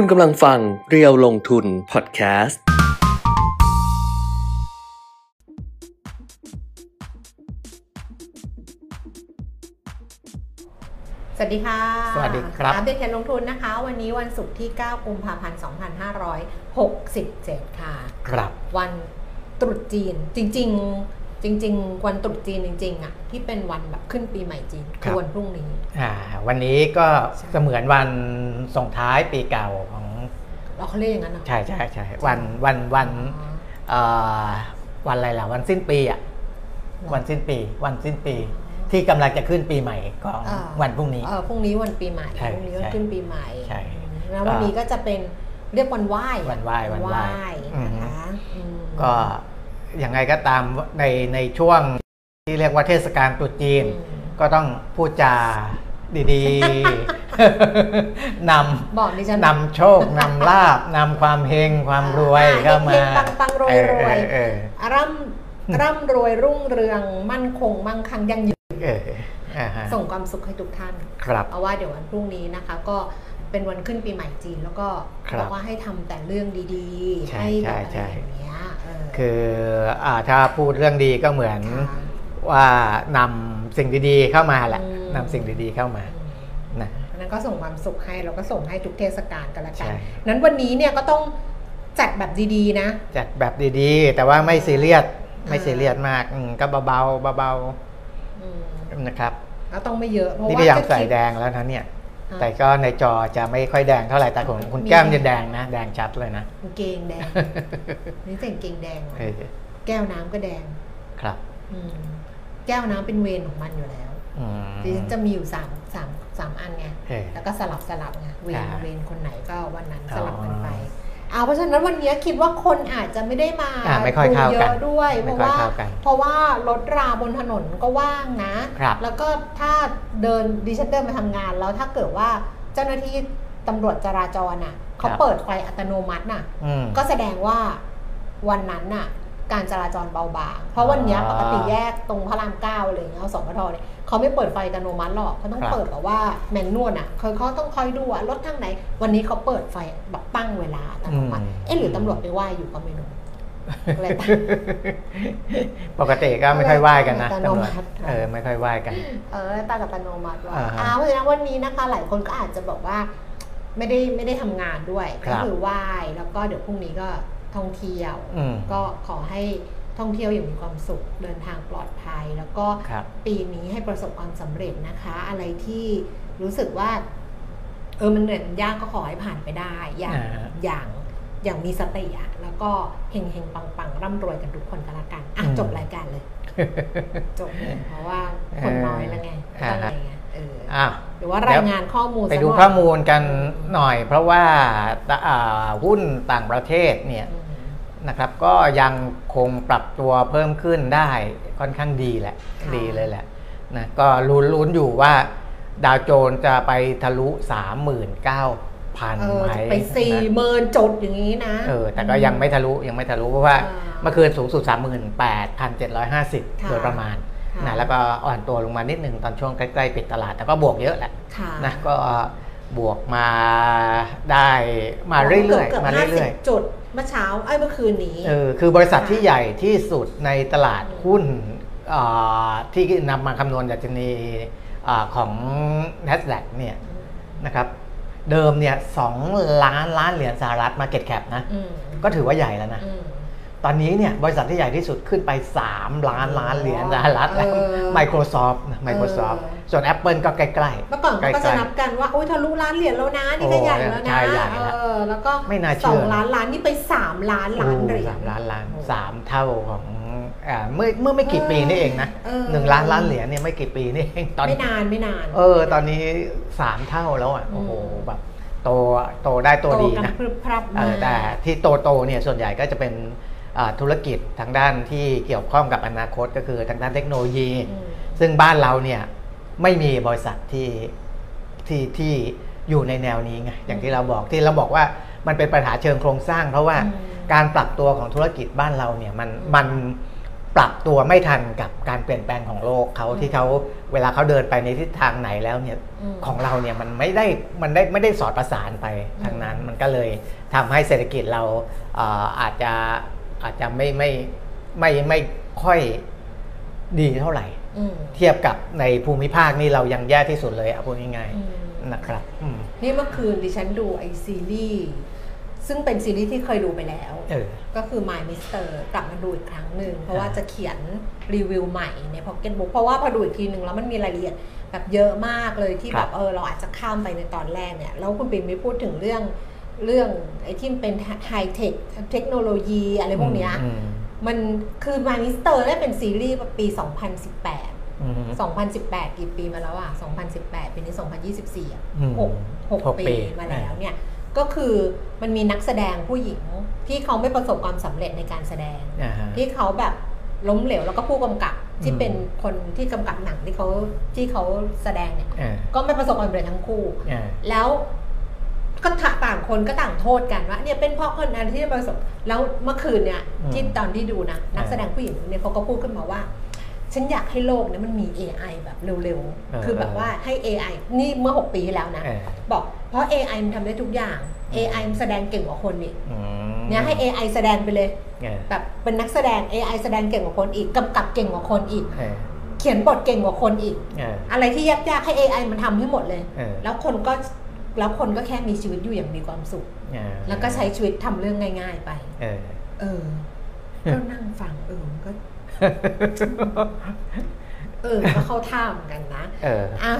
คุณกำลังฟังเรียวลงทุนพอดแคสต์สวัสดีค่ะสวัสดีครับอัปเดตการลงทุนนะคะวันนี้วันศุกร์ที่9กุมภาพันธ์2567ค่ะครับวันตรุษจีนจริงวันตรุษจีนจริงๆอ่ะที่เป็นวันแบบขึ้นปีใหม่จีนคือวันพรุ่งนี้วันนี้ก็เสมือนวันส่งท้ายปีเก่าของเราเขาเรียกอย่างนั้นเหรอใช่ๆๆวันอะไรล่ะวันสิ้นปีอ่ะวันสิ้นปีที่กำลังจะขึ้นปีใหม่ของวันพรุ่งนี้พรุ่งนี้วันปีใหม่พรุ่งนี้วันขึ้นปีใหม่ใช่แล้ววันนี้ก็จะเป็นเรียกวันไหว้นะคะก็อย่างไรก็ตามในช่วงที่เรียกว่าเทศกาลตรุษจีนก็ต้องพูดจาดีๆนำโชคนำลาภนำความเฮงความรวยเข้ามาปังๆรวยร่ำรวยรุ่งเรืองมั่นคงมั่งคั่งยั่งยืนส่งความสุขให้ทุกท่านเพราะว่าเดี๋ยววันพรุ่งนี้นะคะก็เป็นวันขึ้นปีใหม่จีนแล้วก็บอกว่าให้ทำแต่เรื่องดีๆให้แบบอะไรอย่างเงี้ยคือถ้าพูดเรื่องดีก็เหมือนว่านำสิ่งดีๆเข้ามาแหละนำสิ่งดีๆเข้ามานะนั้นก็ส่งความสุขให้เราก็ส่งให้ทุกเทศกาลกันละกันนั้นวันนี้เนี่ยก็ต้องจัดแบบดีๆนะจัดแบบดีๆแต่ว่าไม่ซีเรียสมากก็เบาๆนะครับก็ต้องไม่เยอะเพราะว่านี่พยายามใส่แดงแล้วนะเนี่ยแต่ก็ในจอจะไม่ค่อยแดงเท่าไหร่แต่ของคุณแก้มจะแดงนะแดงชัดเลยนะเกงแดงนี่แต่งเกงแดงแก้วน้ำก็แดงครับแก้วน้ำเป็นเวรของมันอยู่แล้วดิฉันจะมีอยู่3อันไงแล้วก็สลับไงเวรคนไหนก็วันนั้นสลับกันไปเพราะฉะนั้นวันนี้คิดว่าคนอาจจะไม่ได้มาดูเยอะด้วยเพราะว่ารถราบนถนนก็ว่างนะแล้วก็ถ้าดิฉันเดินไปทำงานแล้วถ้าเกิดว่าเจ้าหน้าที่ตำรวจจราจรน่ะเขาเปิดไฟอัตโนมัติน่ะก็แสดงว่าวันนั้นน่ะการจราจรเบาบางเพราะวันนี้ปกติแยกตรงพระราม9อะไรอย่างเงี้ยสปท.เนี่ยเขาไม่เปิดไฟอัตโนมัติหรอกเขาต้องเปิดแบบว่าแมนนวลอ่ะเขาต้องคอยดูว่ารถทางไหนวันนี้เขาเปิดไฟแบบตั้งเวลาอัตโนมัติหรือตำรวจไปไหว้อยู่ก็ไม่รู้อะไรปกติก็ไม่ค่อยไหว้กันนะตำรวจไม่ค่อยไหว้กันตากับอัตโนมัติว่าเพราะฉะนั้นวันนี้นะคะหลายคนก็อาจจะบอกว่าไม่ได้ทำงานด้วยก็คือไหว้แล้วก็เดี๋ยวพรุ่งนี้ก็ท่องเที่ยวก็ขอให้ท่องเที่ยวอย่างมีความสุขเดินทางปลอดภัยแล้วก็ปีนี้ให้ประสบความสำเร็จนะคะอะไรที่รู้สึกว่ามันเหนื่อยยากก็ขอให้ผ่านไปได้อย่างมีสติแล้วก็เฮงเฮงปังๆร่ำรวยกันทุกคนกันละกันจบรายการเลยจบเลยเพราะว่าคนน้อยแล้วไงอะไรเงี้ยหรือว่ารายงานข้อมูลไปดูข้อมูลกันหน่อยเพราะว่าหุ้นต่างประเทศเนี่ยนะครับก็ยังคงปรับตัวเพิ่มขึ้นได้ค่อนข้างดีแหละดีเลยแหละนะก็ลุ้นอยู่ว่าดาวโจนส์จะไปทะลุ 39,000 ไหมไป 40,000 จุดอย่างนี้นะแต่ก็ยังไม่ทะลุเพราะว่าเมื่อคืนสูงสุด 38,750 โดยประมาณนะแล้วก็อ่อนตัวลงมานิดหนึ่งตอนช่วงใกล้ๆปิดตลาดแต่ก็บวกเยอะแหละนะก็บวกมาได้มาเรื่อยๆมาเรื่อยๆจุดเมื่อเช้าเมื่อคืนนี้คือบริษัทที่ใหญ่ที่สุดในตลาดหุ้นที่นำมาคำนวณดัชนีของ NASDAQ เนี่ยนะครับเดิมเนี่ย2 ล้านเหรียญสหรัฐ Market Cap นะก็ถือว่าใหญ่แล้วนะตอนนี้เนี่ยบริษัทที่ใหญ่ที่สุดขึ้นไป3 ล้านเหรียญสหรัฐแล้ว Microsoft ส่วน Apple ก็ใกล้ๆเมื่อก่อนก็จะนับกันว่าโอ้ยทะลุ1 ล้านเหรียญแล้วนะนี่ก็ใหญ่แล้วนะแล้วก็2 ล้านล้านนี่ไป3 ล้านล้านเหรียญ3 เท่าของเมื่อไม่กี่ปีนี่เองนะ1 ล้านล้านเหรียญเนี่ยไม่กี่ปีนี่เองตอนไม่นานตอนนี้3 เท่าแล้วอ่ะโอ้โหแบบโตได้โตดีนะแต่ที่โตเนี่ยส่วนใหญ่ก็จะเป็นธุรกิจทางด้านที่เกี่ยวข้องกับอนาคตก็คือทางด้านเทคโนโลยีซึ่งบ้านเราเนี่ยไม่มีบริษัทที่อยู่ในแนวนี้ไงอย่างที่เราบอกว่ามันเป็นปัญหาเชิงโครงสร้างเพราะว่าการปรับตัวของธุรกิจบ้านเราเนี่ยมัน ปรับตัวไม่ทันกับการเปลี่ยนแปลงของโลกเขาที่เขาเวลาเขาเดินไปในทิศทางไหนแล้วเนี่ยของเราเนี่ยมันไม่ได้สอดประสานไปทางนั้นมันก็เลยทำให้เศรษฐกิจเราอาจจะไม่ค่อยดีเท่าไหร่เทียบกับในภูมิภาคนี่เรายังแย่ที่สุดเลยเอาพูดง่ายๆนะครับนี่เมื่อคืนดิฉันดูไอซีรีส์ซึ่งเป็นซีรีส์ที่เคยดูไปแล้วก็คือ My Mister กลับมาดูอีกครั้งหนึ่งเพราะว่าจะเขียนรีวิวใหม่ใน Pocket Book เพราะว่าพอดูอีกทีหนึ่งแล้วมันมีรายละเอียดแบบเยอะมากเลยที่แบบเราอาจจะข้ามไปในตอนแรกเนี่ยแล้วคุณปิ่นไม่พูดถึงเรื่องไอ้ที่เป็นไฮเทคเทคโนโลยีอะไรพวกเนี้ยมันคือ My Mister ได้เป็นซีรีส์ปี 2018กี่ปีมาแล้วอ่ะ2018ปีนี้2024อ่ะ6 ปีมาแล้วเนี่ยก็คือมันมีนักแสดงผู้หญิงที่เขาไม่ประสบความสำเร็จในการแสดงที่เขาแบบล้มเหลวแล้วก็ผู้กำกับที่เป็นคนที่กำกับหนังที่เขาแสดงเนี่ยก็ไม่ประสบความสำเร็จทั้งคู่แล้วก็ต่างคนก็ต่างโทษกันว่าเนี่ยเป็นเพราะคนนั้นที่ประสบแล้วเมื่อคืนเนี่ยที่ตอนที่ดูนะนักแสดงผู้หญิงเนี่ยเขาก็พูดขึ้นมาว่าฉันอยากให้โลกเนี่ยมันมี AI แบบเร็วๆคือแบบว่าให้ AI นี่เมื่อ6ปีที่แล้วนะบอกเพราะ AI มันทำได้ทุกอย่าง AI มันแสดงเก่งกว่าคนอีกเนี่ยให้ AI แสดงไปเลยแบบเป็นนักแสดง AI แสดงเก่งกว่าคนอีกกำกับเก่งกว่าคนอีกเขียนบทเก่งกว่าคนอีกอะไรที่ยากๆให้ AI มันทำให้หมดเลยแล้วคนก็แค่มีชีวิตอยู่อย่างมีความสุขแล้วก็ใช้ชีวิตทำเรื่องง่ายๆไปก็นั่งฟังก็เขาท่าเหมือนกันนะ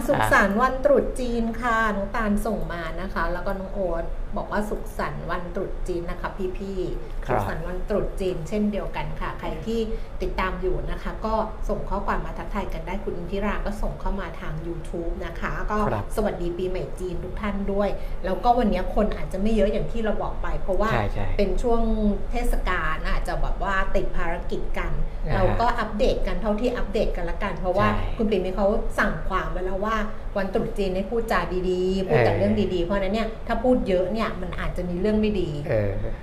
สุขสันต์วันตรุษจีนค่ะน้องตาลส่งมานะคะแล้วก็น้องโอ๊ตบอกว่าสุขสันต์วันตรุษจีนนะคะพี่ๆสุขสันต์วันตรุษจีนเช่นเดียวกันค่ะใครที่ติดตามอยู่นะคะก็ส่งข้อความมาทักทายกันได้คุณอินทิราก็ส่งเข้ามาทาง YouTube นะคะก็สวัสดีปีใหม่จีนทุกท่านด้วยแล้วก็วันนี้คนอาจจะไม่เยอะอย่างที่เราบอกไปเพราะว่าเป็นช่วงเทศกาลอาจจะแบบว่าติดภารกิจกันเราก็อัปเดตกันเท่าที่อัปเดตกันละกันเพราะว่าคุณปิ่นมีเขาสั่งความไว้แล้วว่าวันตรุษจีนให้พูดจาดีๆพูดแต่เรื่องดีๆเพราะนั้นเนี่ยถ้าพูดเยอะเนี่ยมันอาจจะมีเรื่องไม่ดี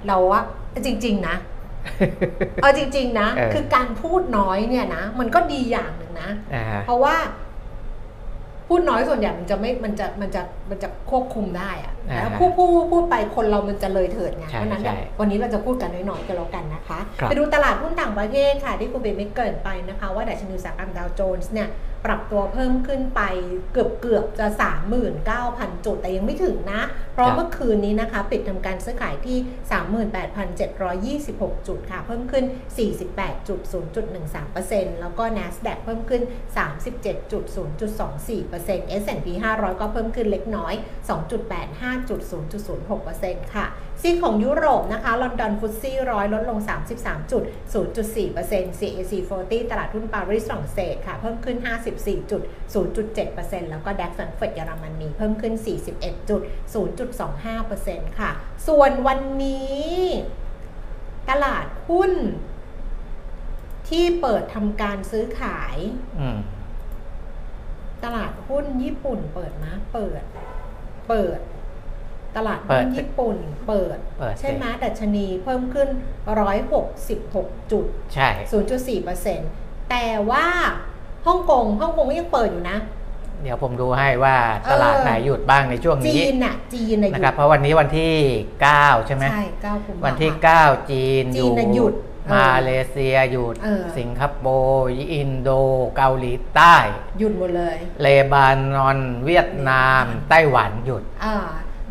เราว่าจริงๆนะจริงๆนะคือการพูดน้อยเนี่ยนะมันก็ดีอย่างหนึ่งนะเพราะว่าพูดน้อยส่วนใหญ่มันจะควบคุมได้อะแล้วพูดไปคนเรามันจะเลยเถิดไงเพราะนั้นวันนี้เราจะพูดกันน้อยๆกันแล้วกันนะคะไปดูตลาดหุ้นต่างประเทศค่ะที่คุณเบนไม่เกินไปนะคะว่าดัชนีอุตสาหกรรมดาวโจนส์เนี่ยปรับตัวเพิ่มขึ้นไปเกือบจะ 39,000 จุดแต่ยังไม่ถึงนะเพราะเมื่อคืนนี้นะคะปิดทำการซื้อขายที่ 38,726 จุดค่ะเพิ่มขึ้น 48.0.13% แล้วก็ Nasdaq เพิ่มขึ้น 37.0.24% S&P 500 ก็เพิ่มขึ้นเล็กน้อย 2.85.0.06% ค่ะซีของยุโรปนะคะลอนดอนฟุตซี่ร้อยลดลง 33.0.4% CAC 40ตลาดหุ้นปารีสฝรั่งเศสค่ะเพิ่มขึ้น 54.0.7% แล้วก็DAXแฟรงก์เฟิร์ตเยอรมนีเพิ่มขึ้น 41.0.25% ค่ะส่วนวันนี้ตลาดหุ้นที่เปิดทำการซื้อขายตลาดหุ้นญี่ปุ่นเปิดนะเปิดตลาดหุ้นญี่ปุ่นเปิดใช่ไหมดัชนีเพิ่มขึ้น166จุด 0.4% แต่ว่าฮ่องกงยังเปิดอยู่นะเดี๋ยวผมดูให้ว่าตลาดไหนหยุดบ้างในช่วงนี้จีนนะครับเพราะวันนี้วันที่9ใช่ไหมใช่9ผมวันที่9จีนหยุดมาเลเซียหยุดสิงคโปร์อินโดเกาหลีใต้หยุดหมดเลยเลบานอนเวียดนามไต้หวันหยุด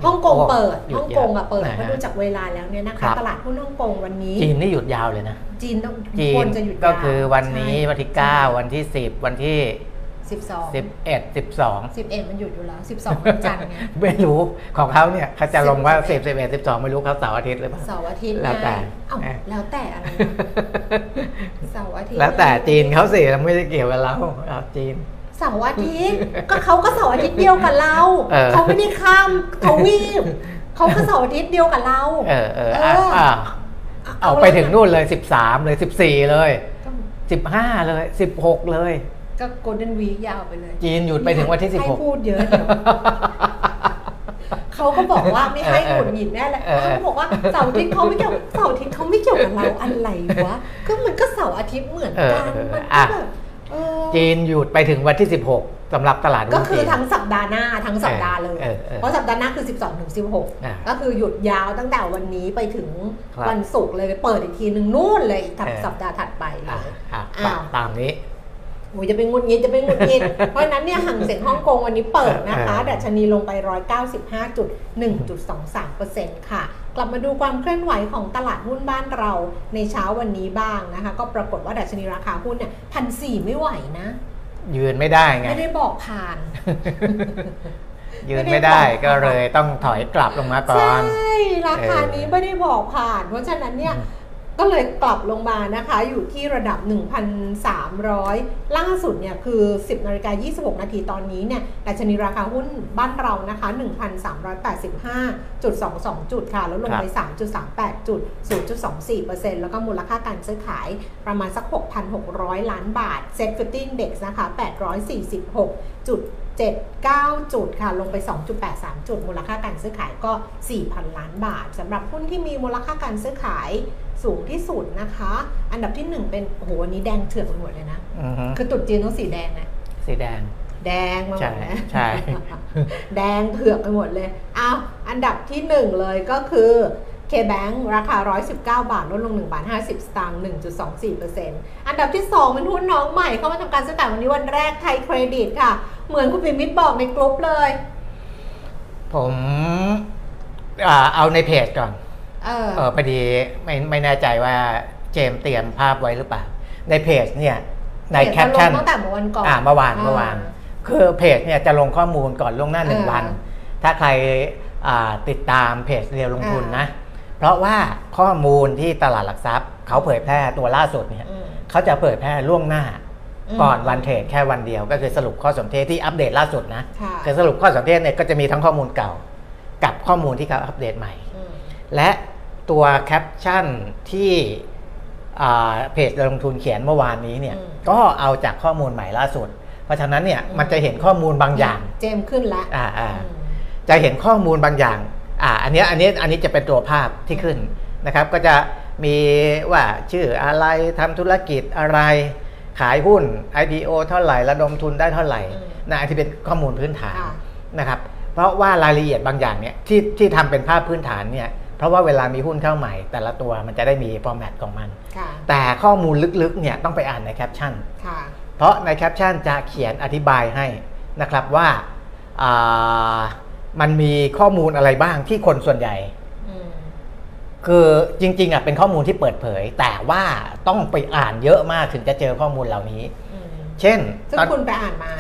ฮ่องกงเปิดฮ่องกงอ่ะเปิดเพราะดูจากเวลาแล้วเนี่ยนะคะตลาดหุ้นฮ่องกงวันนี้จีนนี่หยุดยาวเลยนะจีนจะหยุดยาวก็คือวันนี้วันที่9วันที่10วันที่12 11มันหยุดอยู่แล้ว12วันจันทร์ไงไม่รู้ของเขาเนี่ยเขาจะลงว่า10 11 12ไม่รู้เขาเสาร์อาทิตย์หรือเปล่าเสาร์อาทิตย์แล้วแต่อะไรเสาร์อาทิตย์แล้วแต่จีนเขาสิไม่ได้เกี่ยวกับเราจีนเสาร์อาทิตย์ก็เขาก็เสาร์อาทิตย์เดียวกับเราเขาไม่ได้ข้ามทวีปเขาก็เสาร์อาทิตย์เดียวกับเราเอาไปถึงนู่นเลย13เลย14เลย15เลย16เลยก็โกลเด้นวีคยาวไปเลยจีนหยุดไปถึงวันที่16ให้พูดเยอะ เขาก็บอกว่าไม่ให้หงุดหงิดแน่แหละเขาบอกว่าเสาร์อาทิตย์เขาไม่เกี่ยวเสาร์อาทิตย์เขาไม่เกี่ยวกับเราอะไรวะก็มันก็เสาร์อาทิตย์เหมือนกันมันก็แบบจีนหยุดไปถึงวันที่16สำหรับตลาดก็คือทั้งสัปดาห์หน้าทั้งสัปดาห์เลยเพราะสัปดาห์หน้าคือ 12-16 ก็คือหยุดยาวตั้งแต่วันนี้ไปถึงวันศุกร์เลยเปิดอีกทีนึงนู่นเลยทั้งสัปดาห์ถัดไปตามนี้โอ้ยจะเป็นงุดงิดจะเป็นงุดงิดเพราะนั้นเนี่ยห่างเสียงฮ่องกงวันนี้เปิดนะคะดัชนีลงไป 195.1.23% ค่ะกลับมาดูความเคลื่อนไหวของตลาดหุ้นบ้านเราในเช้าวันนี้บ้างนะคะก็ปรากฏว่าดัชนีราคาหุ้นเนี่ย 1,400 ไม่ไหวนะยืนไม่ได้ไงไม่ได้บอกผ่าน ยืนไม่ได้ก็เลยต้องถอยกลับลงมาก่อนใช่ราคานี้ไม่ได้บอกผ่านเพราะฉะนั้นเนี่ยก็เลยกลับลงมานะคะอยู่ที่ระดับ 1,300 ล่าสุดเนี่ยคือ 10:26 น.ตอนนี้เนี่ยดัชนีราคาหุ้นบ้านเรานะคะ 1,385.22 จุดค่ะแล้วลงไป 3.38 จุด 0.24% แล้วก็มูลค่าการซื้อขายประมาณสัก 6,600 ล้านบาท Set 50 Index นะคะ 846.79 จุดค่ะลงไป 2.83 จุดมูลค่าการซื้อขายก็ 4,000 ล้านบาทสำหรับหุ้นที่มีมูลค่าการซื้อขายสูงที่สุดนะคะอันดับที่1เป็นโอ้โหวันนี้แดงเถื่อนหมดเลยนะคือตุ๊ดจีนต้องสีแดงนะสีแดงแดงมาหมดนะใช่แดงเถื่อนไปหมดเลยอ้าวอันดับที่1เลยก็คือเคแบงค์ราคา119บาทลดลง1.50 บาท 1.24% อันดับที่2เป็นหุ้นน้องใหม่เข้ามาทำการซื้อขายวันนี้วันแรกไทยเครดิตค่ะเหมือนคุณปิ่นมิตรบอกในกลุ่มเลยผมเอาในเพจก่อนพอดีไม่แน่ใจว่าเจมเตรียมภาพไว้หรือเปล่าในเพจเนี่ยในแคปชั่นตั้งแต่เมื่อวันก่อนเมื่อวานคือเพจเนี่ยจะลงข้อมูลก่อนล่วงหน้า1วันถ้าใครติดตามเพจเรียวลงทุนนะเพราะว่าข้อมูลที่ตลาดหลักทรัพย์เขาเผยแพร่ตัวล่าสุดเนี่ยเขาจะเผยแพร่ล่วงหน้าก่อนวันเทรดแค่วันเดียวก็คือสรุปข้อสมเทศที่อัปเดตล่าสุดนะคือสรุปข้อสมเทศเนี่ยก็จะมีทั้งข้อมูลเก่ากับข้อมูลที่เขาอัปเดตใหม่และตัวแคปชั่นที่เพจลงทุนเขียนเมื่อวานนี้เนี่ยก็เอาจากข้อมูลใหม่ล่าสุดเพราะฉะนั้นเนี่ยมันจะเห็นข้อมูลบางอย่างเจมขึ้นละจะเห็นข้อมูลบางอย่างอันนี้จะเป็นตัวภาพที่ขึ้นนะครับก็จะมีว่าชื่ออะไรทำธุรกิจอะไรขายหุ้น IPO เท่าไหร่ระดมทุนได้เท่าไหร่นะอันที่เป็นข้อมูลพื้นฐานนะครับเพราะว่ารายละเอียดบางอย่างเนี่ยที่ทำเป็นภาพพื้นฐานเนี่ยเพราะว่าเวลามีหุ้นเข้าใหม่แต่ละตัวมันจะได้มีฟอร์แมตของมันแต่ข้อมูลลึกๆเนี่ยต้องไปอ่านในแคปชั่นเพราะในแคปชั่นจะเขียนอธิบายให้นะครับว่ามันมีข้อมูลอะไรบ้างที่คนส่วนใหญ่คือจริงๆอ่ะเป็นข้อมูลที่เปิดเผยแต่ว่าต้องไปอ่านเยอะมากถึงจะเจอข้อมูลเหล่านี้เช่นซึ่งคุณไปอ่านมา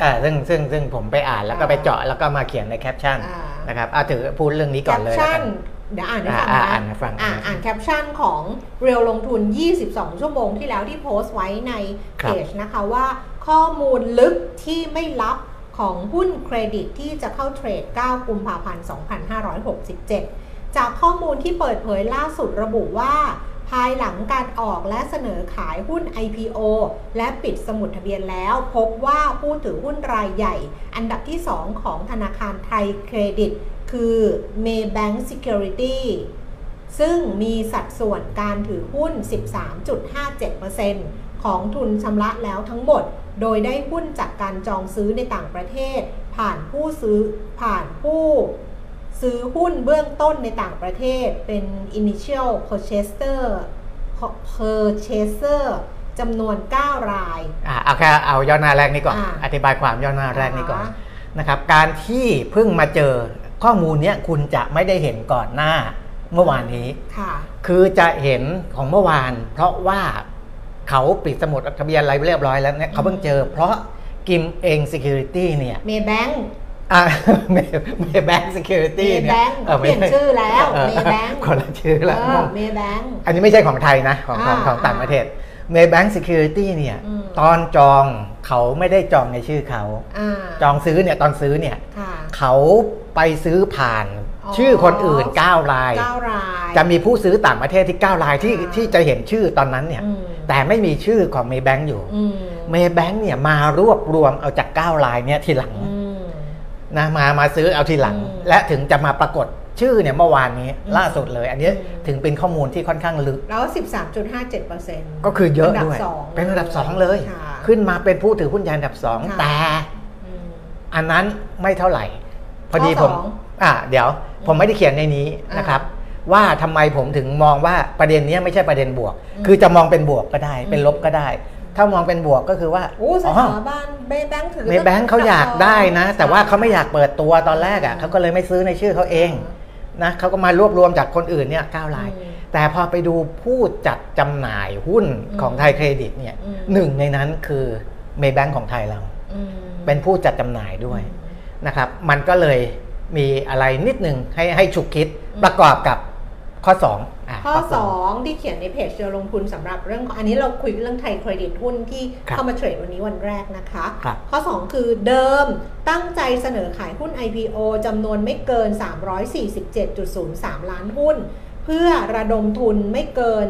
ซึ่งผมไปอ่านแล้วก็ไปเจาะแล้วก็มาเขียนในแคปชั่นนะครับถือพูดเรื่องนี้ก่อนเลยเดี๋ยวอ่านให้ฟังนะอ่านแคปชั่นของเรียวลงทุน22ชั่วโมงที่แล้วที่โพสต์ไว้ในเพจนะคะว่าข้อมูลลึกที่ไม่ลับของหุ้นเครดิตที่จะเข้าเทรด9กุมภาพันธ์2567จากข้อมูลที่เปิดเผยล่าสุดระบุว่าภายหลังการออกและเสนอขายหุ้น IPO และปิดสมุดทะเบียนแล้วพบว่าผู้ถือหุ้นรายใหญ่อันดับที่2ของธนาคารไทยเครดิตคือ Maybank Security ซึ่งมีสัดส่วนการถือหุ้น 13.57% ของทุนชำระแล้วทั้งหมดโดยได้หุ้นจากการจองซื้อในต่างประเทศผ่านผู้ซื้อหุ้นเบื้องต้นในต่างประเทศเป็น Initial Purchaser จำนวน9รายเอาแค่เอาย่อหน้าแรกนี้ก่อน อธิบายความย่อหน้าแรกนี้ก่อนนะครับการที่เพิ่งมาเจอข้อมูลเนี้ยคุณจะไม่ได้เห็นก่อนหน้าเมื่อวานนี้คือจะเห็นของเมื่อวานเพราะว่าเขาปิดสมุดทะเบียนอะไรเรียบร้อยแล้วเนี่ยเขาเพิ่งเจอเพราะกิมเอง Security เนี่ย Maybank Maybank Security เนี่ยเปลี่ยนชื่อแล้ว Maybank คนละชื่อแล้ว Maybank อันนี้ไม่ใช่ของไทยนะของต่างประเทศ Maybank Security เนี่ยตอนจองเขาไม่ได้จองในชื่อเขาจองซื้อเนี่ยตอนซื้อเนี่ยเขาไปซื้อผ่านชื่อคนอื่น9รายจะมีผู้ซื้อต่างประเทศที่9รายที่จะเห็นชื่อตอนนั้นเนี่ยแต่ไม่มีชื่อของ Maybank อยู่ Maybank เนี่ยมารวบรวมเอาจาก9รายเนี่ยทีหลัง นะมาซื้อเอาทีหลังและถึงจะมาปรากฏชื่อเนี่ยเมื่อวานนี้ล่าสุดเลยอันนี้ถึงเป็นข้อมูลที่ค่อนข้างลึกแล้ว 13.57% ก็คือเยอะด้วยเป็นระดับ2เลยขึ้นมาเป็นผู้ถือหุ้นใหญ่ระดับ2แต่อันนั้นไม่เท่าไหร่พอดีผมเดี๋ยวผมไม่ได้เขียนในนี้นะครับว่าทำไมผมถึงมองว่าประเด็นนี้ไม่ใช่ประเด็นบวกคือจะมองเป็นบวกก็ได้เป็นลบก็ได้ถ้ามองเป็นบวกก็คือว่าสถาบันแบงค์ถือแบงค์เขาอยากได้นะแต่ว่าเขาไม่อยากเปิดตัวตอนแรกอ่ะเขาก็เลยไม่ซื้อในชื่อเขาเองนะเขาก็มารวบรวมจากคนอื่นเนี่ย9รายแต่พอไปดูผู้จัดจำหน่ายหุ้นของไทยเครดิตเนี่ยหนึ่งในนั้นคือเมย์แบงค์ของไทยเราเป็นผู้จัดจำหน่ายด้วยนะครับมันก็เลยมีอะไรนิดหนึ่งให้ฉุกคิดประกอบกับข้อ2ที่เขียนในเพจเชิญลงทุนสำหรับเรื่องอันนี้เราคุยเรื่องไทยเครดิตหุ้นที่เข้ามาเทรดวันนี้วันแรกนะคะข้อ2คือเดิมตั้งใจเสนอขายหุ้น IPO จำนวนไม่เกิน 347.03 ล้านหุ้นเพื่อระดมทุนไม่เกิน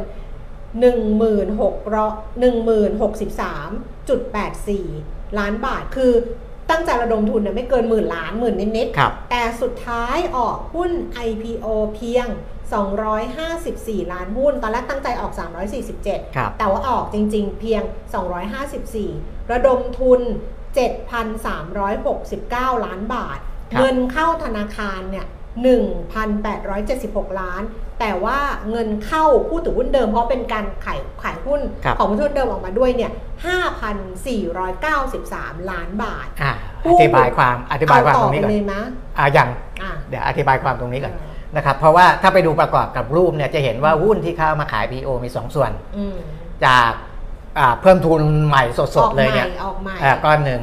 10,063.84 ล้านบาทคือตั้งใจระดมทุนไม่เกิน10,000 ล้านนิดๆแต่สุดท้ายออกหุ้น IPO เพียง254ล้านหุ้นตอนแรกตั้งใจออก347แต่ว่าออกจริงๆเพียง254ระดมทุน 7,369 ล้านบาทเงินเข้าธนาคารเนี่ย 1,876 ล้านแต่ว่าเงินเข้าผู้ถือหุ้นเดิมเพราะเป็นการขายหุ้นของผู้ถือหุ้นเดิมออกมาด้วยเนี่ย 5,493 ล้านบาทอธิบายความตรงนี้ก่อนอย่างเดี๋ยวอธิบายความตรงนี้ก่อนนะครับเพราะว่าถ้าไปดูประกอบกับรูปเนี่ยจะเห็นว่าหุ้นที่เข้ามาขาย IPO มี2ส่วนจากเพิ่มทุนใหม่สดๆเลยเนี่ยก้อนหนึ่ง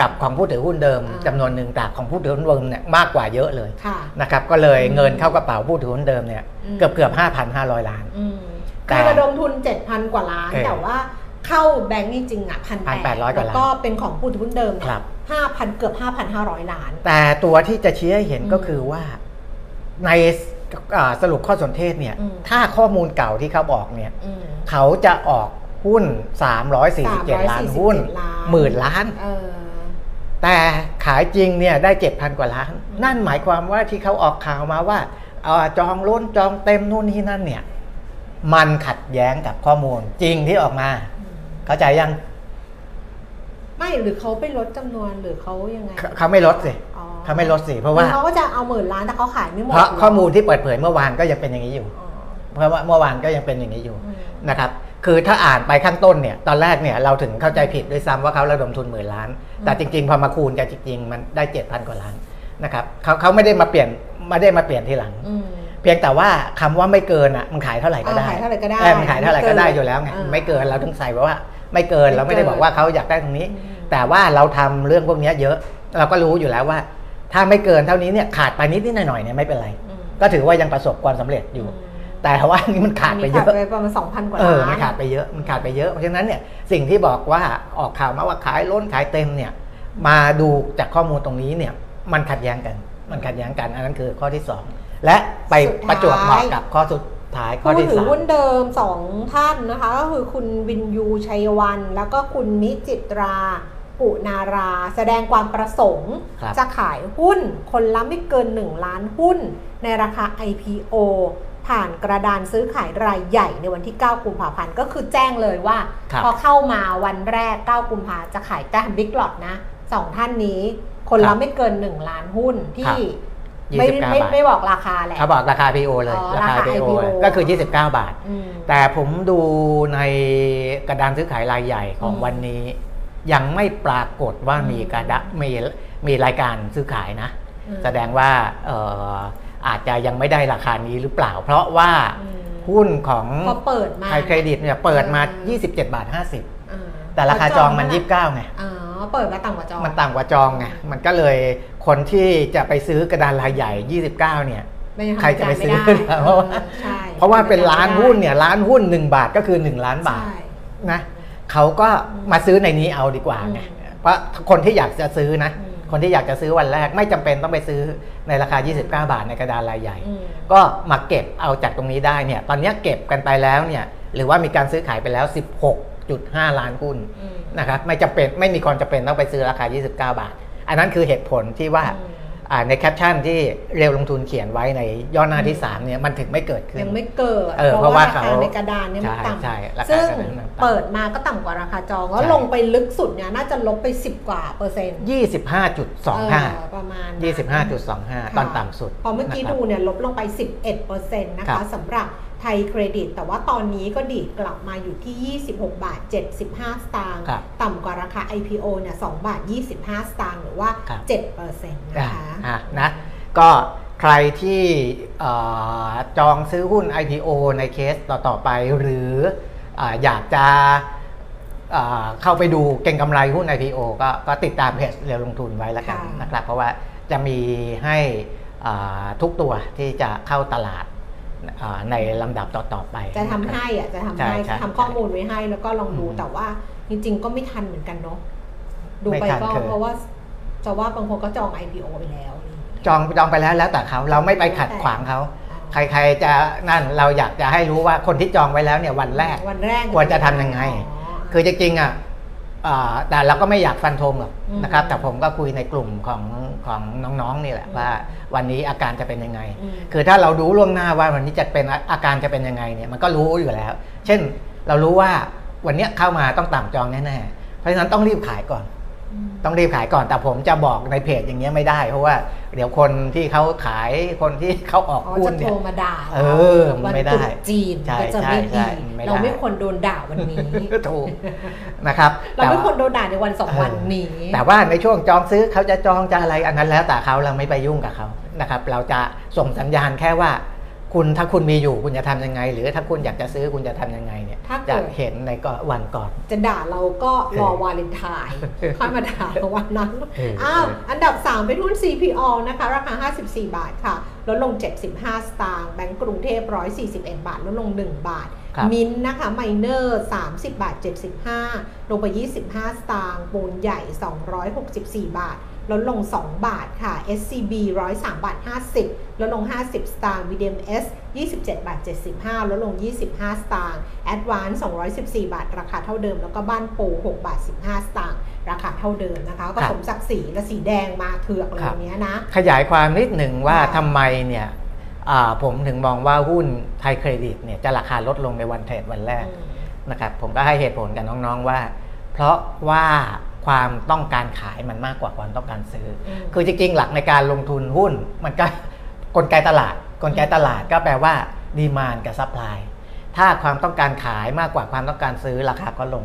กับของผู้ถือหุ้นเดิมจำนวนหนึ่งแต่ของผู้ถือหุ้นเดิมเนี่ยมากกว่าเยอะเลยนะครับก็เลยเงินเข้ากระเป๋าผู้ถือหุ้นเดิมเนี่ยเกือบ 5,500 ล้านคือระดมทุน 7,000 กว่าล้านแต่ว่าเข้าแบงก์จริงๆอ่ะ 1,800 กว่าล้านก็เป็นของผู้ถือหุ้นเดิม 5,000 เกือบ 5,500 ล้านแต่ตัวที่จะชี้ให้เห็นก็คือว่าในสรุปข้อสนเทศเนี่ยถ้าข้อมูลเก่าที่เขาบอกเนี่ยเขาจะออกหุ้น347ล้านหุ้น10,000 ล้านแต่ขายจริงเนี่ยได้ 7,000 กว่าล้านนั่นหมายความว่าที่เขาออกข่าวมาว่าจองล้นจองเต็มนู่นที่นั่นเนี่ยมันขัดแย้งกับข้อมูลจริงที่ออกมาเข้าใจยังไม่หรือเขาไปลดจำนวนหรือเขายังไงเขาไม่ลดสิเพราะว่าเขาก็จะเอา10,000 ล้านแต่เขาขายไม่หมดเพราะข้อมูลที่เปิดเผยเมื่อวานก็ยังเป็นอย่างนี้อยู่เพราะว่าเมื่อวานก็ยังเป็นอย่างนี้อยู่นะครับคือถ้าอ่านไปข้างต้นเนี่ยตอนแรกเนี่ยเราถึงเข้าใจผิดด้วยซ้ำว่าเขาระดมทุน10,000 ล้านแต่จริงๆพอมาคูณกันจริงๆมันได้ 7,000 กว่าล้านนะครับเขาไม่ได้มาเปลี่ยนทีหลังเพียงแต่ว่าคำว่าไม่เกินอ่ะมันขายเท่าไหร่ก็ได้มันขายเท่าไหร่ก็ได้อยู่แล้วไงไม่เกินเราต้องใส่ไว้ว่าไม่เกินเราไม่ได้บอกว่าเขาอยากได้ตรงนี้แต่ว่าเราทำเรื่องพวกนี้เยอะเราก็รู้อยู่แล้วว่าถ้าไม่เกินเท่านี้เนี่ยขาดไปนิดหน่อยเนี่ยไม่เป็นไรก็ถือว่ายังประสบความสำเร็จอยู่แต่ว่านี่มันขาดไปเยอะขาดไปประมาณ 2,000 กว่าล้านมันขาดไปเยอะเพราะฉะนั้นเนี่ยสิ่งที่บอกว่าออกข่าวมาว่าขายล้นขายเต็มเนี่ยมาดูจากข้อมูลตรงนี้เนี่ยมันขัดแย้งกันอันนั้นคือข้อที่2และไปประจวบเหมาะกับข้อสุดท้ายข้อที่3ผู้ถือหุ้นเดิม2ท่านนะคะก็คือคุณวินยูชัยวันแล้วก็คุณนิจิตราปุนาราแสดงความประสงค์จะขายหุ้นคนละไม่เกิน1ล้านหุ้นในราคา IPO ผ่านกระดานซื้อขายรายใหญ่ในวันที่9กุมภาพันธ์ก็คือแจ้งเลยว่าพอเข้ามาวันแรก9กุมภาพันธ์จะขายแต่บิ๊กล็อตนะ2ท่านนี้คนละไม่เกิน1ล้านหุ้นที่ไม่บอกราคาแหละเขาบอกราคา IPO เลยราคา IPO ก็คือ29 บาทแต่ผมดูในกระดานซื้อขายรายใหญ่ของวันนี้ยังไม่ปรากฏว่ามีการมีรายการซื้อขายนะแสดงว่าอาจจะยังไม่ได้ราคานี้หรือเปล่าเพราะว่าหุ้นของไทยเครดิตเนี่ยเปิดมา 27.50 แต่ราคาจองมัน 29 ไงเปิดมาต่ำกว่าจองมันต่ำกว่าจองไงมันก็เลยคนที่จะไปซื้อกระดานรายใหญ่29เนี่ยใครจะไปซื้อเพราะว่าเป็นล้านหุ้นเนี่ยล้านหุ้น1บาทก็คือ1ล้านบาทนะเขาก็มาซื้อในนี้เอาดีกว่าไงเพราะคนที่อยากจะซื้อนะคนที่อยากจะซื้อวันแรกไม่จำเป็นต้องไปซื้อในราคา29 บาทในกระดานรายใหญ่ก็มาเก็บเอาจากตรงนี้ได้เนี่ยตอนนี้เก็บกันไปแล้วเนี่ยหรือว่ามีการซื้อขายไปแล้ว 16.5 ล้านหุ้นนะครับไม่จำเป็นไม่มีความจำเป็นต้องไปซื้อราคา29 บาทอันนั้นคือเหตุผลที่ว่า ในแคปชั่นที่เร็วลงทุนเขียนไว้ในย่อหน้าที่3เนี่ยมันถึงไม่เกิดขึ้นยังไม่เกิดเพราะว่าราคาในกระดานเนี่ยมันต่ำซึ่งเปิดมาก็ต่ำกว่าราคาจองแล้วลงไปลึกสุดเนี่ยน่าจะลบไป10 กว่า%25.25 ประมาณ 25.25 ตอนต่ำสุดพอเมื่อกี้ดูเนี่ยลบลงไป 11% นะคะสำหรับไทยเครดิตแต่ว่าตอนนี้ก็ดีดกลับมาอยู่ที่26.75 บาทต่ำกว่าราคา IPO เนี่ย2.25 บาทหรือว่า 7% นะคะนะก็ใครที่จองซื้อหุ้น IPO ในเคสต่อไปหรืออยากจะเข้าไปดูเก็งกำไรหุ้น IPO ก็ติดตามเพจเร็วลงทุนไว้แล้วกันนะครับเพราะว่าจะมีให้ทุกตัวที่จะเข้าตลาดในลำดับต่อๆไปจะทำให้จะทำข้อมูลไว้ให้แล้วก็ลองดูแต่ว่าจริงๆก็ไม่ทันเหมือนกันเนาะดูไปก็เพราะว่าจะว่าบางคนก็จอง IPO ไปแล้วจองไปแล้วแต่เขาเราไม่ไปขัดขวางเขาใครๆจะนั่นเราอยากจะให้รู้ว่าคนที่จองไว้แล้วเนี่ยวันแรกควรจะทำยังไงคือจริงๆอ่ะแต่เราก็ไม่อยากฟันธงหรอกนะครับแต่ผมก็คุยในกลุ่มของน้องๆนี่แหละว่าวันนี้อาการจะเป็นยังไงคือถ้าเรารู้ล่วงหน้าว่าวันนี้จะเป็นอาการจะเป็นยังไงเนี่ยมันก็รู้อยู่แล้วเช่นเรารู้ว่าวันนี้เข้ามาต้องต่ำจองแน่ๆเพราะฉะนั้นต้องรีบขายก่อนแต่ผมจะบอกในเพจอย่างเงี้ยไม่ได้เพราะว่าเดี๋ยวคนที่เขาขายคนที่เขาออกหุ้นเนี่ยจะโทรมาด่ามันไม่ได้จีนก็จะไม่ดีเราไม่ควรโดนด่าวันนี้ถูกนะครับเราไม่ควรโดนด่าในวัน2วันนี้แต่ว่าในช่วงจองซื้อเขาจะจองจะอะไรอันนั้นแล้วแต่เขาเราไม่ไปยุ่งกับเขานะครับเราจะส่งสัญญาณแค่ว่าคุณถ้าคุณมีอยู่คุณจะทำยังไงหรือถ้าคุณอยากจะซื้อคุณจะทำยังไงเนี่ยจะเห็นในก็วันก่อนจะด่าเราก็รอวาเลนไทน์ค่อยมาด่าวันนั้นอ้าวอันดับ3เป็นหุ้น CPO นะคะราคา54 บาทค่ะลดลง75 สตางค์แบงก์กรุงเทพ141 บาทลดลง1 บาทมินนะคะไมเนอร์30.75 บาทลงไป25 สตางค์ปูนใหญ่264 บาทลดลง2 บาทค่ะ SCB 103.50 ลดลง50 สตางค์ VDMS 27.75 ลดลง25 สตางค์ Advance 214 บาทราคาเท่าเดิมแล้วก็บ้านปู 6.15 บาทราคาเท่าเดิมนะคะก็สมศักดิ์ศรีและสีแดงมาเถือกเลยเนี้ยนะขยายความนิดหนึ่งว่าทำไมเนี่ยผมถึงมองว่าหุ้นไทยเครดิตเนี่ยจะราคาลดลงในวันเทรดวันแรกนะครับผมก็ให้เหตุผลกับน้องๆว่าเพราะว่าความต้องการขายมันมากกว่าความต้องการซื้อคือจริงๆหลักในการลงทุนหุ้นมันก็กลไกตลาดก็แปลว่าดีมานด์กับซัพพลายถ้าความต้องการขายมากกว่าความต้องการซื้อราคาก็ลง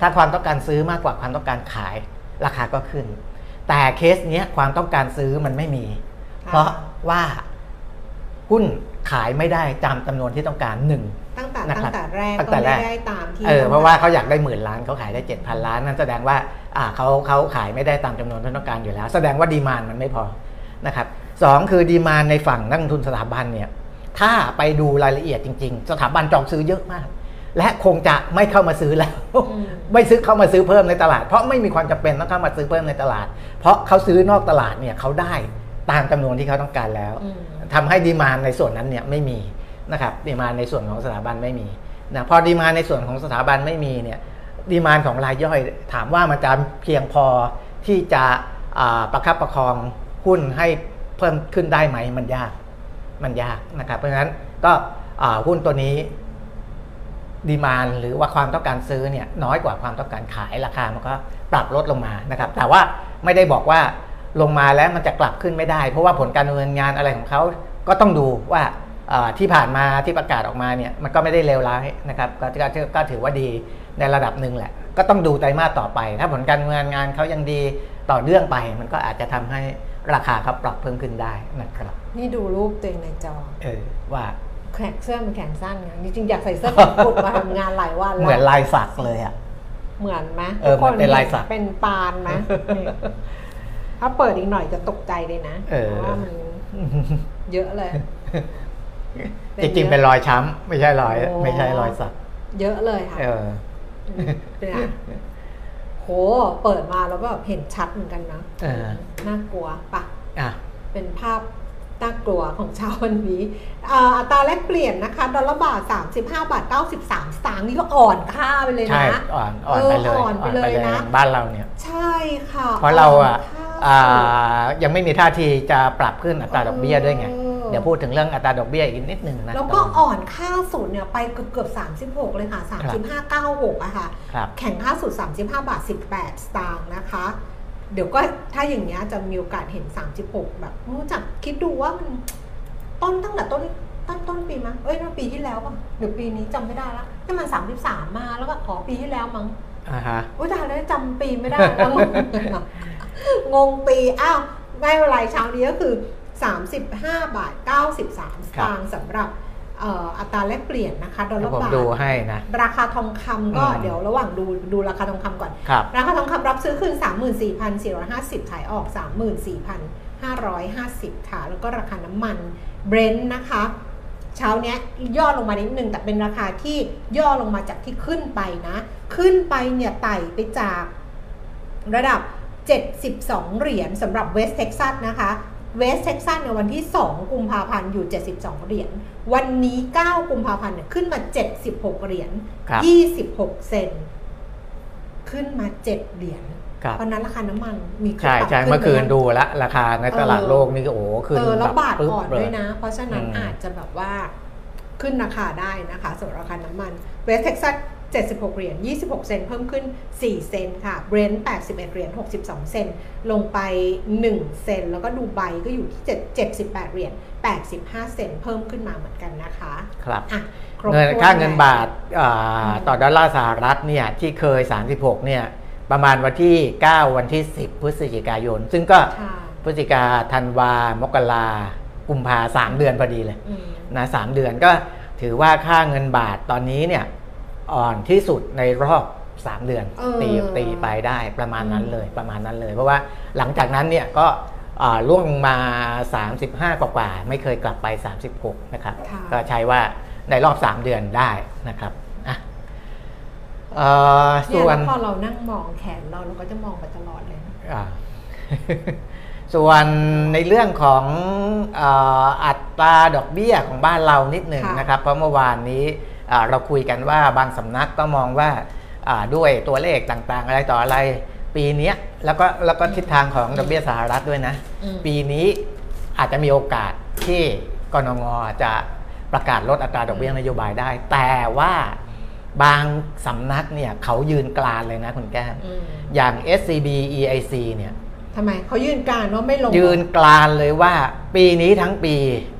ถ้าความต้องการซื้อมากกว่าความต้องการขายราคาก็ขึ้นแต่เคสเนี้ยความต้องการซื้อมันไม่มีเพราะว่าหุ้นขายไม่ได้ตามจำนวนที่ต้องการตั้งแต่แรกก็ไม่ได้ตามที่เพราะว่าเขาอยากได้10,000 ล้านเขาขายได้7,000 ล้านนั่นแสดงว่าเขาขายไม่ได้ตามจำนวนที่ต้องการอยู่แล้วแสดงว่าดีมานด์มันไม่พอนะครับ2คือดีมานด์ในฝั่งนักลงทุนสถาบันเนี่ยถ้าไปดูรายละเอียดจริงๆสถาบันจองซื้อเยอะมากและคงจะไม่เข้ามาซื้อแล้วไม่ซื้อเข้ามาซื้อเพิ่มในตลาดเพราะไม่มีความจำเป็นต้องเข้ามาซื้อเพิ่มในตลาดเพราะเขาซื้อนอกตลาดเนี่ยเขาได้ตามจำนวนที่เขาต้องการแล้วทำให้ดีมานด์ในส่วนนั้นเนี่ยไม่มีนะครับดีมานด์ในส่วนของสถาบันไม่มีนะพอดีมานด์ในส่วนของสถาบันไม่มีเนี่ยดีมานด์ของรายย่อยถามว่ามันจะเพียงพอที่จะประคับประคองหุ้นให้เพิ่มขึ้นได้ไหมมันยากนะครับเพราะฉะนั้นก็หุ้นตัวนี้ดีมานด์หรือว่าความต้องการซื้อเนี่ยน้อยกว่าความต้องการขายราคามันก็ปรับลดลงมานะครับแต่ว่าไม่ได้บอกว่าลงมาแล้วมันจะกลับขึ้นไม่ได้เพราะว่าผลการดำเนินงานอะไรของเขาก็ต้องดูว่าที่ผ่านมาที่ประกาศออกมาเนี่ยมันก็ไม่ได้เลวร้ายนะครับก็ถือว่าดีในระดับหนึ่งแหละก็ต้องดูไตรมาสต่อไปถ้าผลการงานเขายังดีต่อเนื่องไปมันก็อาจจะทำให้ราคาเขาปรับเพิ่มขึ้นได้นะครับนี่ดูรูปตัวเองในจอว่าแขนเสื้อมันแขนสั้นไงจริงอยากใส่เสื้อของกดมาทำงานหลายวันเหมือนลายสักเลยอ่ะเหมือนไหมคนเป็นลายสักเป็นปานไหมถ้าเปิดอีกหน่อยจะตกใจเลยนะเพราะว่ามันเยอะเลยจริงๆเป็นรอยช้ำไม่ใช่รอยสักเยอะเลยค่ะโหเปิดมาแล้วก็เห็นชัดเหมือนกันนะน่ากลัวปะเป็นภาพน่ากลัวของเช้าวันนี้อัตราแลกเปลี่ยนนะคะดอลลาร์บาท35.93 บาทนี่ก็อ่อนค่าไปเลยนะอ่อนไปเลยนะบ้านเราเนี่ยใช่ค่ะเพราะเรา ยังไม่มีท่าทีจะปรับขึ้นอัตราดอกเบี้ยด้วยไงเดี๋ยวพูดถึงเรื่องอัตราดอกเบี้ยอีกนิดหนึ่งนะแล้วก็อ่อนค่าสุดเนี่ยไปเกือบ36เลยค่ะ 35.96 อะค่ะแข็งค่าสุด 35.18 สตางค์นะคะเดี๋ยวก็ถ้าอย่างเงี้ยจะมีโอกาสเห็น36แบบรู้จักคิดดูว่ามันต้นตั้งแต่ต้นปีมั้งเอ้ยนั่นปีที่แล้วป่ะหรือปีนี้จำไม่ได้ละนี่มัน33มาแล้วก็ขอปีที่แล้วมั้งอุ้ยแต่แล้วจำปีไม่ได้แล้วงงปีอ้าวไม่เป็นไรเช้านี้ก็คือ 35.93 สตางค์สำหรับอัตราแลกเปลี่ยนนะคะดอลลาร์บาทดูให้นะราคาทองคำก็เดี๋ยวระหว่างดูราคาทองคำก่อนราคาทองคำรับซื้อขึ้น 34,450 ขายออก 34,550 ค่ะแล้วก็ราคาน้ำมันเบรนท์นะคะเช้าเนี้ยย่อลงมานิดนึงแต่เป็นราคาที่ย่อลงมาจากที่ขึ้นไปนะขึ้นไปเนี่ยไต่ไปจากระดับ72เหรียญสำหรับเวสเท็กซัสนะคะเวสเท็กซัสในวันที่2กุมภาพันธ์อยู่72เหรียญวันนี้9กุมภาพันธ์ขึ้นมา76เหรียญ26เซนต์ขึ้นมา7เหรียญเพราะนั้นราคาน้ำมันมีขึ้นปรับขึ้นใช่เมื่อคืนดูแล้วราคาในตลาดโลกนี่โอ้ขึ้นแล้วบาทอ่อนด้วยนะเพราะฉะนั้นอาจจะแบบว่าขึ้นราคาได้นะคะสำหรับราคาน้ำมันเวสเท็กซัส76เหรียญ26เซนต์เพิ่มขึ้น4เซนต์ค่ะเบรนท์81เหรียญ62เซนต์ลงไป1เซนต์แล้วก็ดูไบก็อยู่ที่78เหรียญ85เซนต์เพิ่มขึ้นมาเหมือนกันนะคะครับเงินค่าเงินบาทต่อดอลลาร์สหรัฐเนี่ยที่เคย36เนี่ยประมาณวันที่9วันที่10พฤศจิกายนซึ่งก็พฤศจิกาธันวามกรากุมภา3เดือนพอดีเลยนะ3เดือนก็ถือว่าค่าเงินบาทตอนนี้เนี่ยอ่อนที่สุดในรอบ3เดือนตีไปได้ประมาณนั้นเลยเพราะว่าหลังจากนั้นเนี่ยก็ล่วงมา35กว่าไม่เคยกลับไป36นะครับก็ใช้ว่าในรอบ3เดือนได้นะครับส่วนพอเรานั่งมองแขนเราก็จะมองไปตลอดเลยส่วนในเรื่องของอัตราดอกเบี้ยของบ้านเรานิดหนึ่งนะครับเพราะเมื่อวานนี้เราคุยกันว่าบางสำนักก็มองว่าด้วยตัวเลขต่างๆอะไรต่ออะไรปีนี้แล้วก็ทิศทางของดอกเบี้ยสหรัฐด้วยนะปีนี้อาจจะมีโอกาสที่กนง.จะประกาศลดอัตราดอกเบี้ยนโยบายได้แต่ว่าบางสำนักเนี่ยเขายืนกลานเลยนะคุณแก้มอย่าง SCB EIC เนี่ยทำไมเขายืนกลานว่าไม่ลงยืนกลานเลยว่าปีนี้ทั้งปี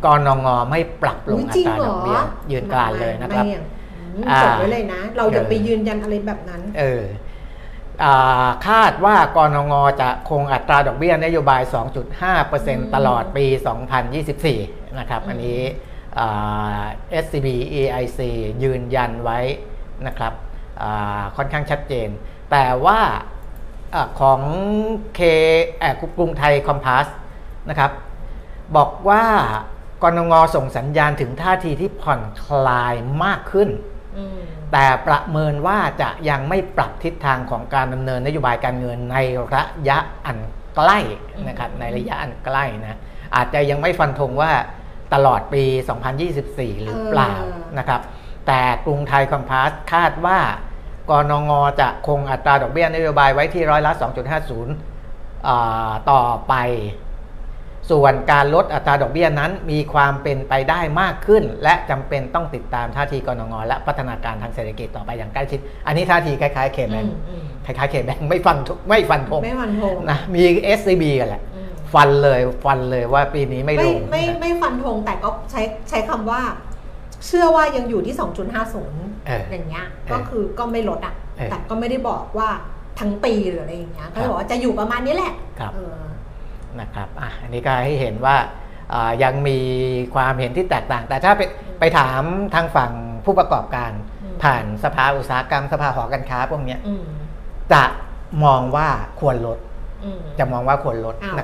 กนง.ไม่ปรับลงอัตราดอกเบี้ยยืนกลานเลยนะครับจบไว้เลยนะเราอย่าไปยืนยันอะไรแบบนั้นคาดว่ากนง.จะคงอัตราดอกเบี้ยนโยบาย 2.5% ตลอดปี2024นะครับอันนี้SCB EIC ยืนยันไว้นะครับค่อนข้างชัดเจนแต่ว่าของกรุงไทยคอมพาสนะครับบอกว่ากนง.ส่งสัญญาณถึงท่าทีที่ผ่อนคลายมากขึ้นแต่ประเมินว่าจะยังไม่ปรับทิศทางของการดำเนินนโยบายการเงินในระยะอันใกล้นะครับในระยะอันใกล้นะอาจจะยังไม่ฟันธงว่าตลอดปี2024หรือเปล่านะครับแต่กรุงไทยคอมพาสคาดว่ากนง.จะคงอัตราดอกเบี้ยนโยบายไว้ที่ร้อยละ 2.50 ต่อไปส่วนการลดอัตราดอกเบี้ยนั้นมีความเป็นไปได้มากขึ้นและจำเป็นต้องติดตามท่าทีกนง.และพัฒนาการทางเศรษฐกิจต่อไปอย่างใกล้ชิดอันนี้ท่าทีคล้ายๆKBankไม่ฟันธงนะมี SCB กันแหละฟันเลยว่าปีนี้ไม่ลงไม่ฟันธงแต่ก็ใช้คำว่าเชื่อว่ายังอยู่ที่ 2.50 อย่างเงี้ยก็คือก็ไม่ลดอ่ะแต่ก็ไม่ได้บอกว่าทั้งปีหรืออะไรอย่างเงี้ยก็บอกว่าจะอยู่ประมาณนี้แหละนะครับอันนี้ก็ให้เห็นว่ายังมีความเห็นที่แตกต่างแต่ถ้าไปถามทางฝั่งผู้ประกอบการผ่านสภาอุตสาหกรรมสภาหอการค้าพวกเนี้ยจะมองว่าควรลดนะค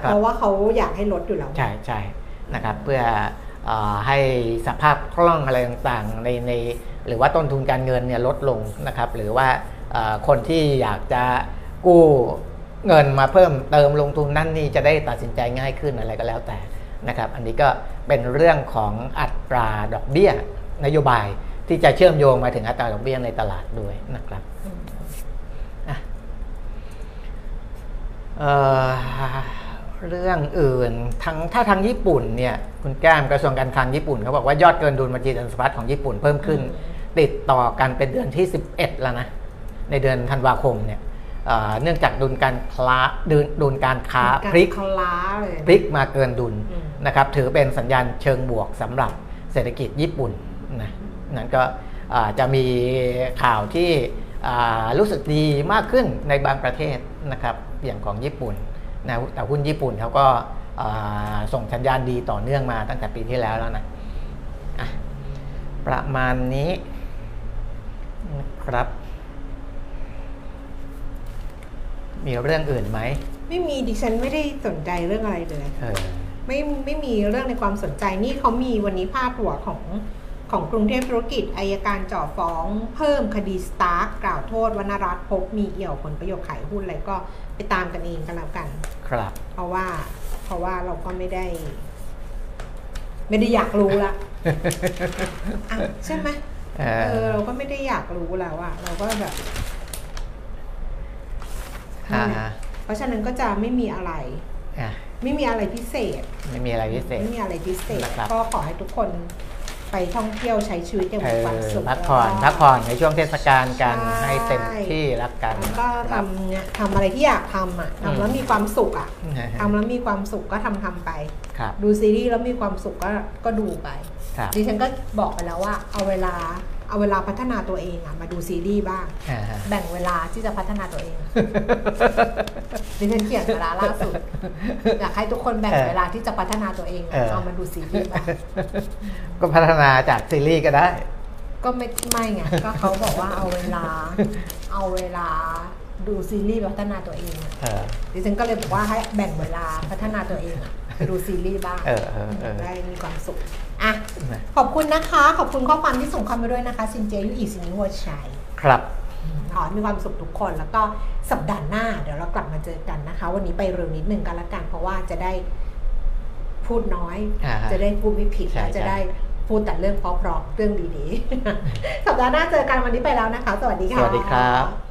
รับเพราะว่าเขาอยากให้ลดอยู่แล้วใช่นะครับเพื่อให้สภาพคล่องอะไรต่างๆในหรือว่าต้นทุนการเงินเนี่ยลดลงนะครับหรือว่าคนที่อยากจะกู้เงินมาเพิ่มเติมลงทุนนั่นนี่จะได้ตัดสินใจง่ายขึ้นอะไรก็แล้วแต่นะครับอันนี้ก็เป็นเรื่องของอัตราดอกเบี้ยนโยบายที่จะเชื่อมโยงมาถึงอัตราดอกเบี้ยในตลาดด้วยนะครับ เรื่องอื่นทั้งถ้าทางญี่ปุ่นเนี่ยคุณแก้มกระทรวงการคลังญี่ปุ่นเขาบอกว่ายอดเกินดุลบัญชีเงินสะพัดของญี่ปุ่นเพิ่มขึ้นติดต่อกันเป็นเดือนที่11แล้วนะในเดือนธันวาคมเนี่ยเนื่องจากดุลการค้าพลิกมาเกินดุลนะครับถือเป็นสัญญาณเชิงบวกสำหรับเศรษฐกิจญี่ปุ่นนะนั้นก็จะมีข่าวที่รู้สึกดีมากขึ้นในบางประเทศนะครับอย่างของญี่ปุ่นนะแต่หุ้นญี่ปุ่นเขาก็ส่งสัญญาณดีต่อเนื่องมาตั้งแต่ปีที่แล้วแล้วนะประมาณนี้นะครับมีเรื่องอื่นไหมไม่มีดิฉันไม่ได้สนใจเรื่องอะไรเลยไม่มีเรื่องในความสนใจนี่เขามีวันนี้พาดหัวของกรุงเทพธุรกิจอัยการจ่อฟ้องเพิ่มคดีสตาร์กกล่าวโทษวรรณรัตน์พบมีเอี่ยวผลประโยชน์ขายหุ้นอะไรก็ไปตามกันเองกันแล้วกันครับเพราะว่าเราก็ไม่ได้อยากรู้ละ ใช่ไหมเราก็ไม่ได้อยากรู้แล้วอะเราก็แบบเพราะฉะนั้นก็จะไม่มีอะไรพิเศษก็ขอให้ทุกคนไปท่องเที่ยวใช้ชีวิตอย่างมีความสุขพักผ่อนในช่วงเทศกาลกันให้เต็มที่รักกันก็ทำอะไรที่อยากทำทำแล้วมีความสุขทำแล้วมีความสุขก็ทำไปดูซีรีส์แล้วมีความสุขก็ดูไปดิฉันก็บอกไปแล้วว่าเอาเวลาพัฒนาตัวเองมาดูซีรีส์บ้างแบ่งเวลาที่จะพัฒนาตัวเองดิฉันเขียนเวลาล่าสุดอยากให้ทุกคนแบ่งเวลาที่จะพัฒนาตัวเองเอามาดูซีรีส์บ้างก็พัฒนาจากซีรีส์ก็ได้ก็ไม่ไงก็เขาบอกว่าเอาเวลาดูซีรีส์พัฒนาตัวเองดิฉันก็เลยบอกว่าให้แบ่งเวลาพัฒนาตัวเองดูซีรีส์บ้างได้มีความสุขขอบคุณนะคะขอบคุณข้อความที่ส่งเข้ามาด้วยนะคะซินเจยุอิสินิวชัยครับขอให้มีความสุขทุกคนแล้วก็สัปดาห์หน้าเดี๋ยวเรากลับมาเจอกันนะคะวันนี้ไปเร็วนิดนึงกันละกันเพราะว่าจะได้พูดน้อยจะได้พูดไม่ผิดจะได้พูดแต่เรื่องเพราะๆเรื่องดีๆสัปดาห์หน้าเจอกันวันนี้ไปแล้วนะคะสวัสดีค่ะสวัสดีครับ